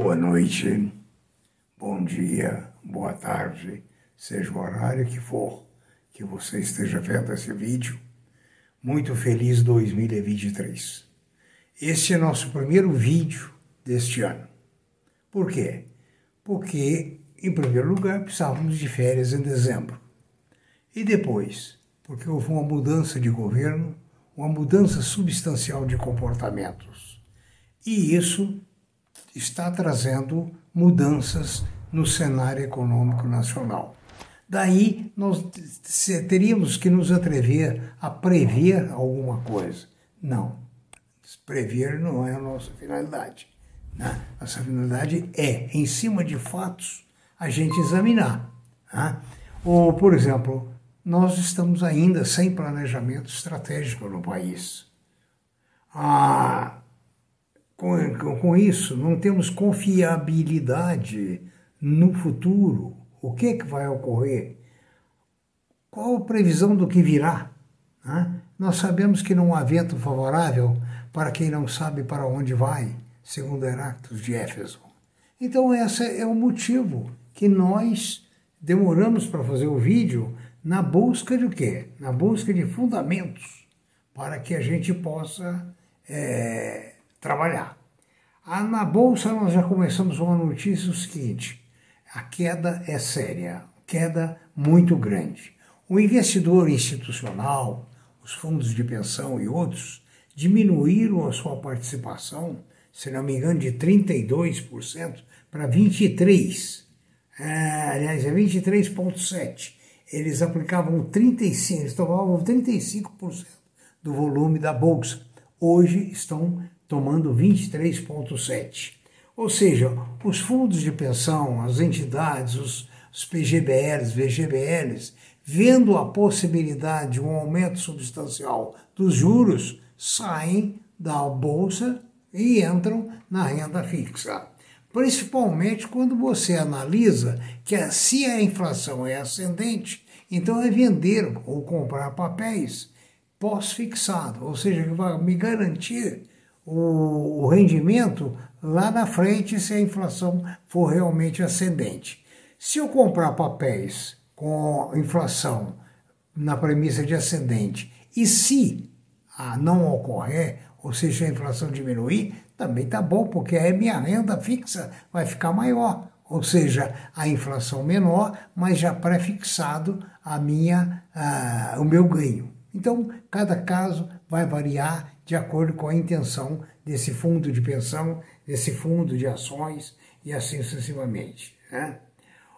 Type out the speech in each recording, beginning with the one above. boa noite, bom dia, boa tarde, seja o horário que for que você esteja vendo esse vídeo. Muito feliz 2023. Este é nosso primeiro vídeo deste ano. Por quê? Porque, em primeiro lugar, precisávamos de férias em dezembro. E depois, porque houve uma mudança de governo, uma mudança substancial de comportamentos. E isso está trazendo mudanças no cenário econômico nacional. Daí, nós teríamos que nos atrever a prever alguma coisa. Não, prever não é a nossa finalidade. Nossa finalidade é, em cima de fatos, a gente examinar. Ou, por exemplo, nós estamos ainda sem planejamento estratégico no país. Com isso, não temos confiabilidade no futuro. O que é que vai ocorrer? Qual a previsão do que virá? Nós sabemos que não há vento favorável para quem não sabe para onde vai, segundo Heráclito de Éfeso. Então esse é o motivo que nós demoramos para fazer o vídeo na busca de quê? Na busca de fundamentos para que a gente possa trabalhar. Na Bolsa nós já começamos uma notícia seguinte: a queda é séria, queda muito grande. O investidor institucional, os fundos de pensão e outros, diminuíram a sua participação, se não me engano, de 32% para 23%. Aliás, é 23,7%. Eles aplicavam 35%, eles tomavam 35% do volume da Bolsa. Hoje estão tomando 23,7%. Ou seja, os fundos de pensão, as entidades, os PGBLs, VGBLs, vendo a possibilidade de um aumento substancial dos juros, saem da Bolsa e entram na renda fixa. Principalmente quando você analisa que se a inflação é ascendente, então é vender ou comprar papéis pós-fixado, ou seja, que vai me garantir o rendimento lá na frente se a inflação for realmente ascendente. Se eu comprar papéis com inflação na premissa de ascendente e se não ocorrer, ou seja, a inflação diminuir, também tá bom, porque aí minha renda fixa vai ficar maior, ou seja, a inflação menor, mas já pré-fixado o meu ganho. Então, cada caso vai variar de acordo com a intenção desse fundo de pensão, desse fundo de ações e assim sucessivamente.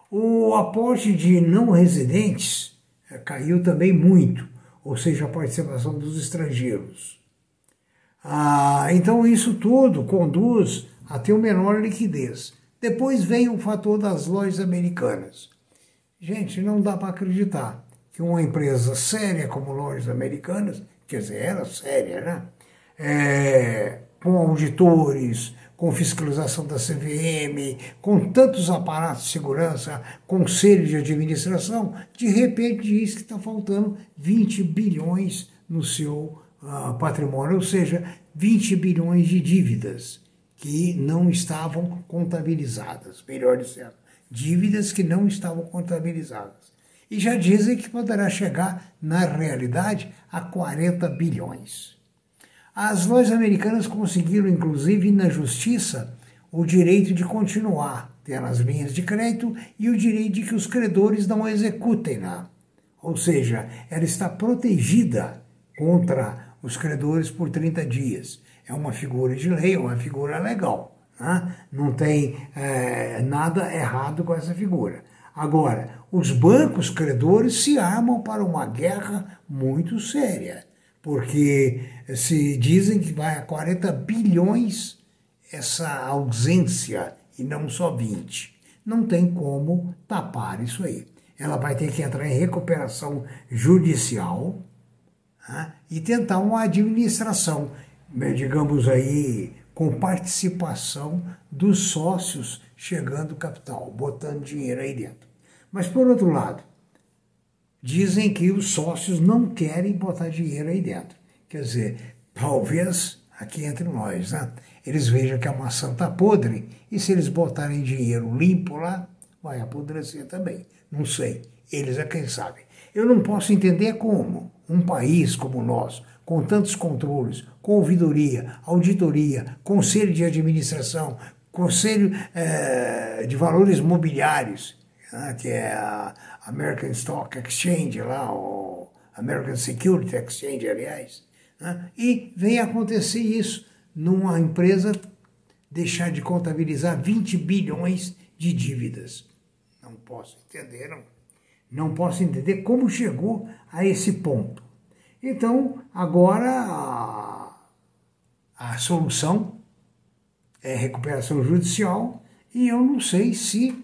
O aporte de não residentes caiu também muito, ou seja, a participação dos estrangeiros. Então isso tudo conduz a ter uma menor liquidez. Depois vem o fator das lojas americanas. Gente, não dá para acreditar que uma empresa séria como Lojas Americanas, quer dizer, era séria, com auditores, com fiscalização da CVM, com tantos aparatos de segurança, conselho de administração, de repente diz que está faltando 20 bilhões no seu patrimônio, ou seja, 20 bilhões de dívidas que não estavam contabilizadas, melhor dizendo, dívidas que não estavam contabilizadas. E já dizem que poderá chegar, na realidade, a 40 bilhões. As lojas americanas conseguiram, inclusive, na justiça, o direito de continuar tendo as linhas de crédito e o direito de que os credores não executem-na. Ou seja, ela está protegida contra os credores por 30 dias. É uma figura de lei, uma figura legal. Não tem nada errado com essa figura. Agora, os bancos credores se armam para uma guerra muito séria, porque se dizem que vai a 40 bilhões essa ausência e não só 20. Não tem como tapar isso aí. Ela vai ter que entrar em recuperação judicial e tentar uma administração, digamos aí, com participação dos sócios chegando capital, botando dinheiro aí dentro. Mas, por outro lado, dizem que os sócios não querem botar dinheiro aí dentro. Quer dizer, talvez, aqui entre nós, eles vejam que a maçã está podre, e se eles botarem dinheiro limpo lá, vai apodrecer também. Não sei, eles é quem sabe. Eu não posso entender como um país como o nosso, com tantos controles, com ouvidoria, auditoria, conselho de administração, conselho de valores mobiliários, que é a American Stock Exchange, lá, o American Security Exchange, aliás, e vem acontecer isso numa empresa deixar de contabilizar 20 bilhões de dívidas. Não posso entender, não posso entender como chegou a esse ponto. Então, agora a solução é recuperação judicial, e eu não sei se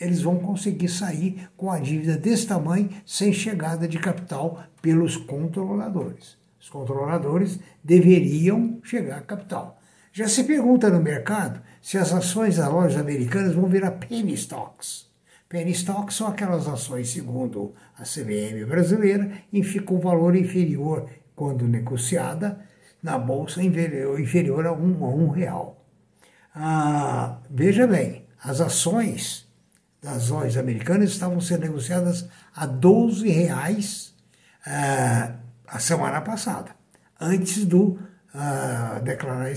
eles vão conseguir sair com a dívida desse tamanho sem chegada de capital pelos controladores. Os controladores deveriam chegar a capital. Já se pergunta no mercado se as ações das lojas americanas vão virar penny stocks. Penny stocks são aquelas ações, segundo a CVM brasileira, em que ficou um valor inferior, quando negociada na bolsa, inferior a R$1. Veja bem, as ações das lojas americanas estavam sendo negociadas a R$12 a semana passada, antes do declarar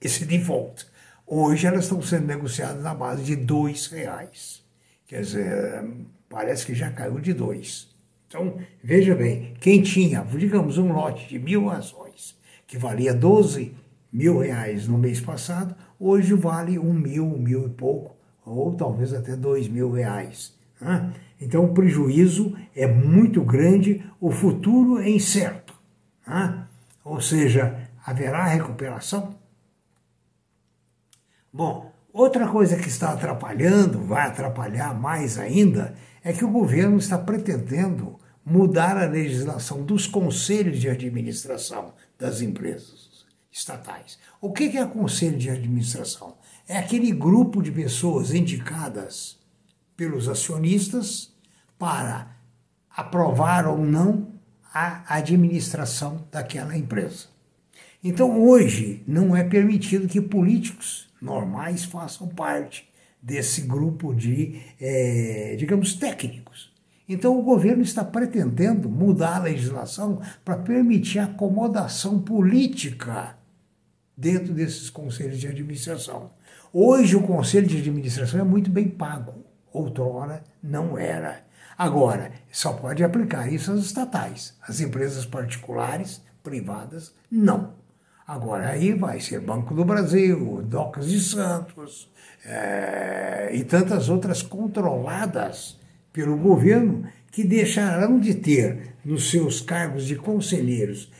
esse default. Hoje elas estão sendo negociadas na base de R$2. Quer dizer, parece que já caiu de 2. Então, veja bem, quem tinha, digamos, um lote de 1000 ações, que valia R$12.000 no mês passado, hoje vale 1.000, 1.000 e pouco, ou talvez até R$2.000. Então, o prejuízo é muito grande, o futuro é incerto. Ou seja, haverá recuperação? Bom, outra coisa que está atrapalhando, vai atrapalhar mais ainda, é que o governo está pretendendo mudar a legislação dos conselhos de administração das empresas estatais. O que é conselho de administração? É aquele grupo de pessoas indicadas pelos acionistas para aprovar ou não a administração daquela empresa. Então, hoje, não é permitido que políticos normais façam parte desse grupo de, digamos, técnicos. Então, o governo está pretendendo mudar a legislação para permitir a acomodação política dentro desses conselhos de administração. Hoje, o conselho de administração é muito bem pago, outrora não era. Agora, só pode aplicar isso às estatais, às empresas particulares, privadas, não. Agora aí vai ser Banco do Brasil, Docas de Santos e tantas outras controladas pelo governo, que deixarão de ter nos seus cargos de conselheiros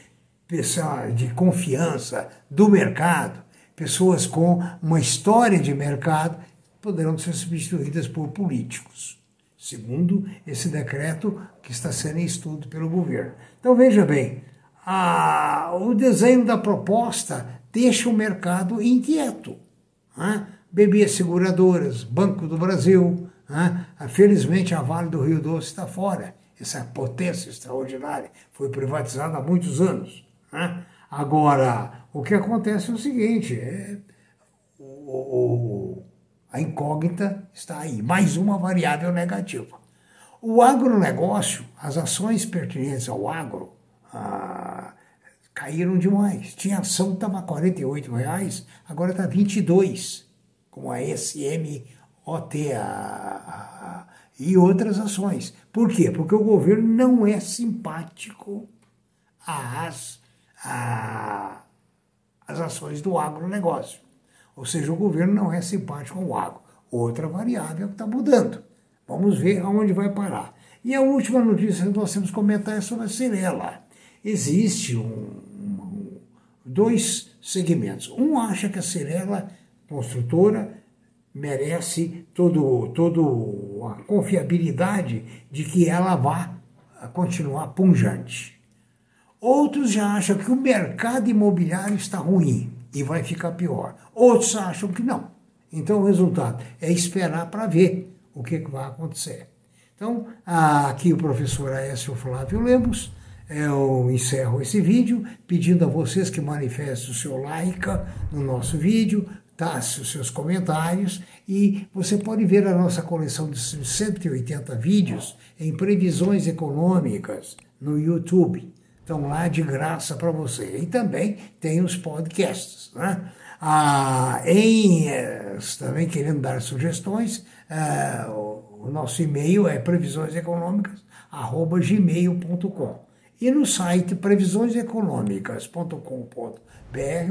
pessoas de confiança do mercado, pessoas com uma história de mercado, poderão ser substituídas por políticos, segundo esse decreto que está sendo em estudo pelo governo. Então veja bem, o desenho da proposta deixa o mercado inquieto. BBs seguradoras, Banco do Brasil, felizmente a Vale do Rio Doce está fora, essa potência extraordinária, foi privatizada há muitos anos. Agora, o que acontece é o seguinte, a incógnita está aí, mais uma variável negativa. O agronegócio, as ações pertinentes ao agro, caíram demais. Tinha ação que estava a R$48, agora está R$22, com a SMOTA e outras ações. Por quê? Porque o governo não é simpático às ações do agronegócio. Ou seja, o governo não é simpático ao agro. Outra variável que está mudando. Vamos ver aonde vai parar. E a última notícia que nós temos que comentar é sobre a Cirela. Existe dois segmentos. Um acha que a Cirela, construtora, merece toda a confiabilidade de que ela vá continuar pungente. Outros já acham que o mercado imobiliário está ruim e vai ficar pior. Outros acham que não. Então o resultado é esperar para ver o que vai acontecer. Então, aqui o professor Aécio Flávio Lemos, eu encerro esse vídeo pedindo a vocês que manifestem o seu like no nosso vídeo, tasse os seus comentários, e você pode ver a nossa coleção de 180 vídeos em previsões econômicas no YouTube. Estão lá de graça para você. E também tem os podcasts, né? Também querendo dar sugestões, o nosso e-mail é previsioneseconomicas@gmail.com. E no site previsioneseconomicas.com.br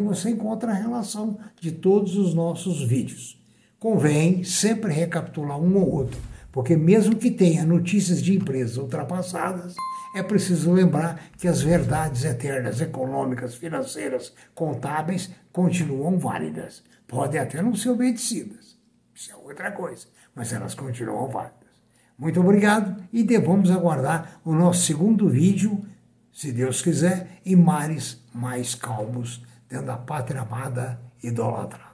você encontra a relação de todos os nossos vídeos. Convém sempre recapitular um ou outro, porque mesmo que tenha notícias de empresas ultrapassadas, é preciso lembrar que as verdades eternas, econômicas, financeiras, contábeis, continuam válidas. Podem até não ser obedecidas, isso é outra coisa, mas elas continuam válidas. Muito obrigado e devemos aguardar o nosso segundo vídeo, se Deus quiser, em mares mais calmos, dentro da pátria amada e idolatrada.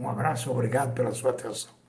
Um abraço, obrigado pela sua atenção.